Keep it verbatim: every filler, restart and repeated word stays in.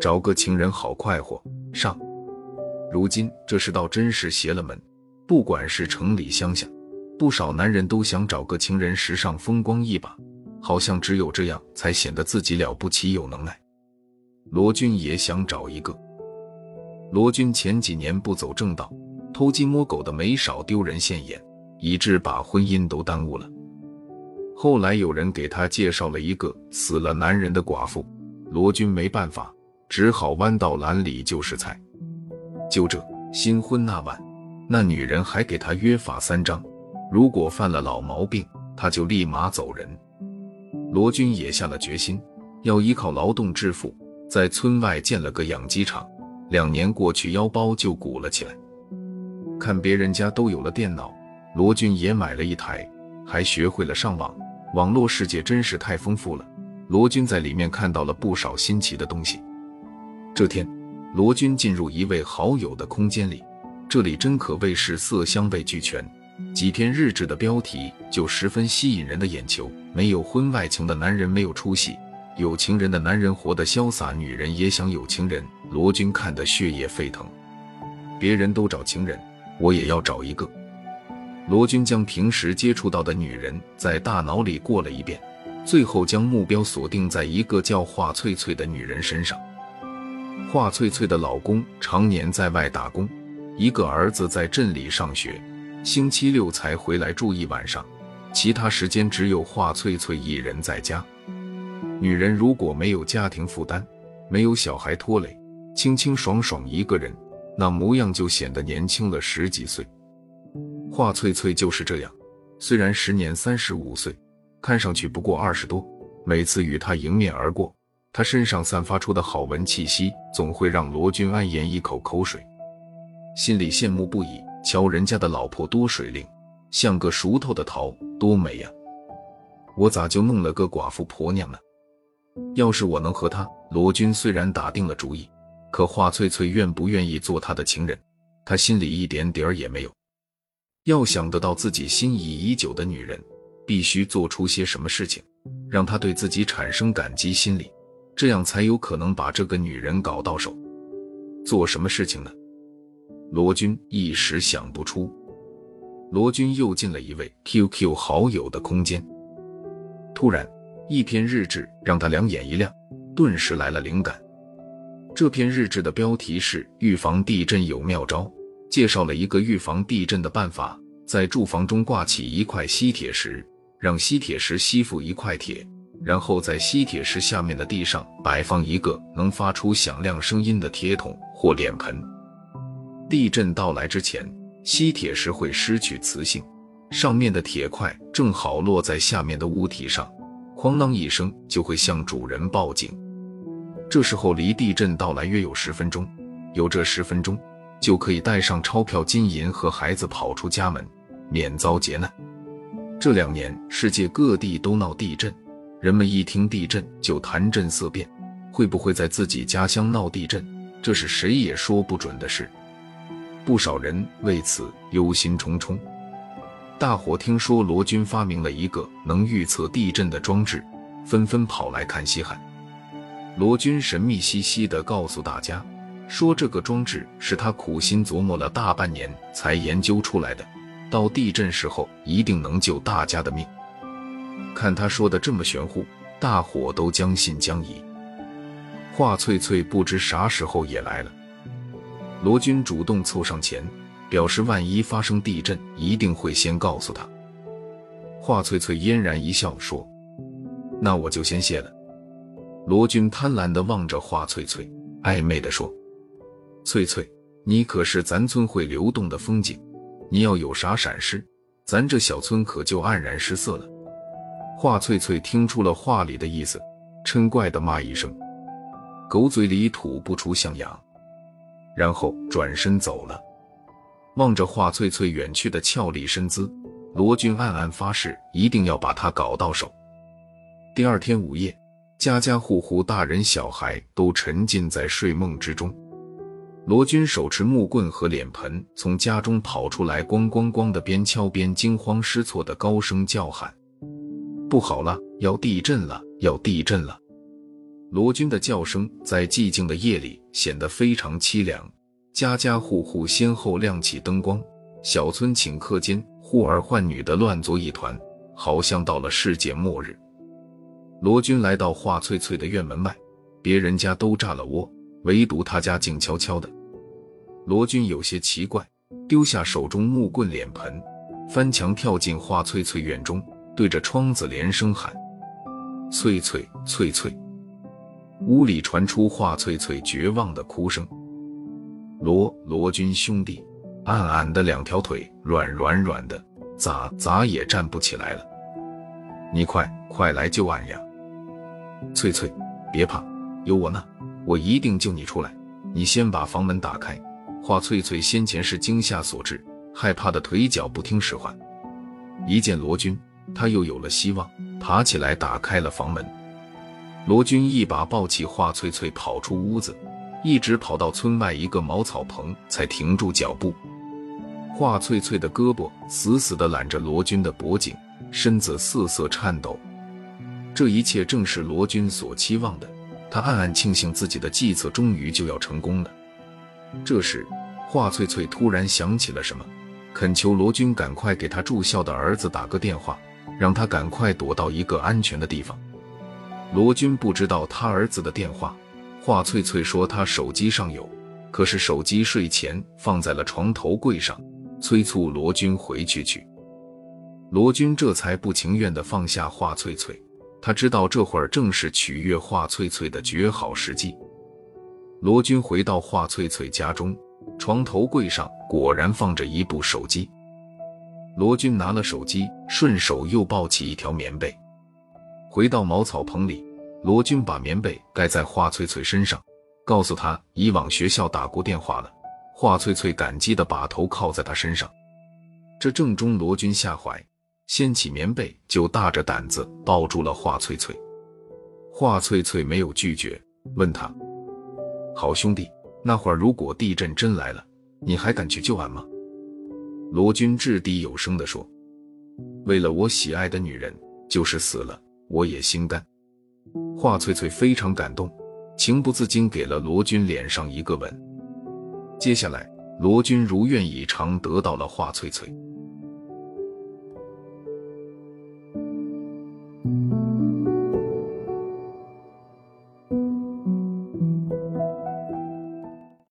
找个情人好快活上，如今这世道真是邪了门，不管是城里乡下，不少男人都想找个情人时尚风光一把，好像只有这样才显得自己了不起有能耐。罗军也想找一个。罗军前几年不走正道，偷鸡摸狗的没少丢人现眼，以致把婚姻都耽误了。后来有人给他介绍了一个死了男人的寡妇，罗军没办法，只好弯到篮里就是菜。就这，新婚那晚，那女人还给他约法三章，如果犯了老毛病，他就立马走人。罗军也下了决心，要依靠劳动致富，在村外建了个养鸡场，两年过去，腰包就鼓了起来。看别人家都有了电脑，罗军也买了一台，还学会了上网，网络世界真是太丰富了，罗军在里面看到了不少新奇的东西。这天，罗军进入一位好友的空间里，这里真可谓是色香味俱全，几篇日志的标题就十分吸引人的眼球，没有婚外情的男人没有出息，有情人的男人活得潇洒，女人也想有情人，罗军看得血液沸腾。别人都找情人，我也要找一个。罗军将平时接触到的女人在大脑里过了一遍，最后将目标锁定在一个叫华翠翠的女人身上。华翠翠的老公常年在外打工，一个儿子在镇里上学，星期六才回来住一晚上，其他时间只有华翠翠一人在家。女人如果没有家庭负担，没有小孩拖累，清清爽爽一个人，那模样就显得年轻了十几岁。华翠翠就是这样，虽然时年三十五岁，看上去不过二十多，每次与她迎面而过，她身上散发出的好闻气息总会让罗军暗咽一口口水，心里羡慕不已。瞧人家的老婆多水灵，像个熟透的桃，多美呀！我咋就弄了个寡妇婆娘呢？要是我能和她，罗军虽然打定了主意，可华翠翠愿不愿意做他的情人，他心里一点点儿也没有。要想得到自己心仪已久的女人，必须做出些什么事情，让她对自己产生感激心理，这样才有可能把这个女人搞到手。做什么事情呢？罗军一时想不出。罗军又进了一位 Q Q 好友的空间，突然一篇日志让他两眼一亮，顿时来了灵感。这篇日志的标题是预防地震有妙招，介绍了一个预防地震的办法，在住房中挂起一块吸铁石，让吸铁石吸附一块铁，然后在吸铁石下面的地上摆放一个能发出响亮声音的铁桶或脸盆。地震到来之前，吸铁石会失去磁性，上面的铁块正好落在下面的物体上，哐啷一声就会向主人报警。这时候离地震到来约有十分钟，有这十分钟就可以带上钞票金银和孩子跑出家门，免遭劫难。这两年世界各地都闹地震，人们一听地震就谈震色变，会不会在自己家乡闹地震，这是谁也说不准的事。不少人为此忧心忡忡。大伙听说罗军发明了一个能预测地震的装置，纷纷跑来看稀罕。罗军神秘兮兮地告诉大家，说这个装置是他苦心琢磨了大半年才研究出来的，到地震时候一定能救大家的命。看他说的这么玄乎，大伙都将信将疑。华翠翠不知啥时候也来了，罗军主动凑上前，表示万一发生地震一定会先告诉他。华翠翠嫣然一笑说，那我就先谢了。罗军贪婪地望着华翠翠，暧昧地说，翠翠，你可是咱村会流动的风景，你要有啥闪失，咱这小村可就黯然失色了。华翠翠听出了话里的意思，嗔怪地骂一声，狗嘴里吐不出象牙，然后转身走了。望着华翠翠远去的俏丽身姿，罗军暗暗发誓一定要把她搞到手。第二天午夜，家家户户大人小孩都沉浸在睡梦之中。罗军手持木棍和脸盆从家中跑出来，咣咣咣的边敲边惊慌失措的高声叫喊。不好了，要地震了，要地震了。罗军的叫声在寂静的夜里显得非常凄凉，家家户户先后亮起灯光，小村顷刻间忽而唤女的乱作一团，好像到了世界末日。罗军来到华翠翠的院门外，别人家都炸了窝，唯独他家静悄悄的。罗军有些奇怪，丢下手中木棍脸盆，翻墙跳进华翠翠院中，对着窗子连声喊：翠翠翠翠。屋里传出华翠翠绝望的哭声。罗罗军兄弟暗暗的，两条腿软软软的，咋咋也站不起来了。你快快来救俺呀！翠翠，别怕，有我呢，我一定救你出来。你先把房门打开。华翠翠先前是惊吓所致，害怕的腿脚不听使唤。一见罗军，她又有了希望，爬起来打开了房门。罗军一把抱起华翠翠跑出屋子，一直跑到村外一个茅草棚才停住脚步。华翠翠的胳膊死死地揽着罗军的脖颈，身子瑟瑟颤抖。这一切正是罗军所期望的，他暗暗庆幸自己的计策终于就要成功了。这时华翠翠突然想起了什么，恳求罗军赶快给他住校的儿子打个电话，让他赶快躲到一个安全的地方。罗军不知道他儿子的电话，华翠翠说他手机上有，可是手机睡前放在了床头柜上，催促罗军回去取。罗军这才不情愿地放下华翠翠，他知道这会儿正是取悦华翠翠的绝好时机。罗军回到华翠翠家中，床头柜上果然放着一部手机。罗军拿了手机，顺手又抱起一条棉被。回到茅草棚里，罗军把棉被盖在华翠翠身上，告诉她已往学校打过电话了。华翠翠感激地把头靠在他身上。这正中罗军下怀，掀起棉被就大着胆子抱住了华翠翠。华翠翠没有拒绝，问他：好兄弟，那会儿如果地震真来了，你还敢去救俺吗？罗军掷地有声地说：为了我喜爱的女人，就是死了我也心甘。华翠翠非常感动，情不自禁给了罗军脸上一个吻。接下来罗军如愿以偿得到了华翠翠。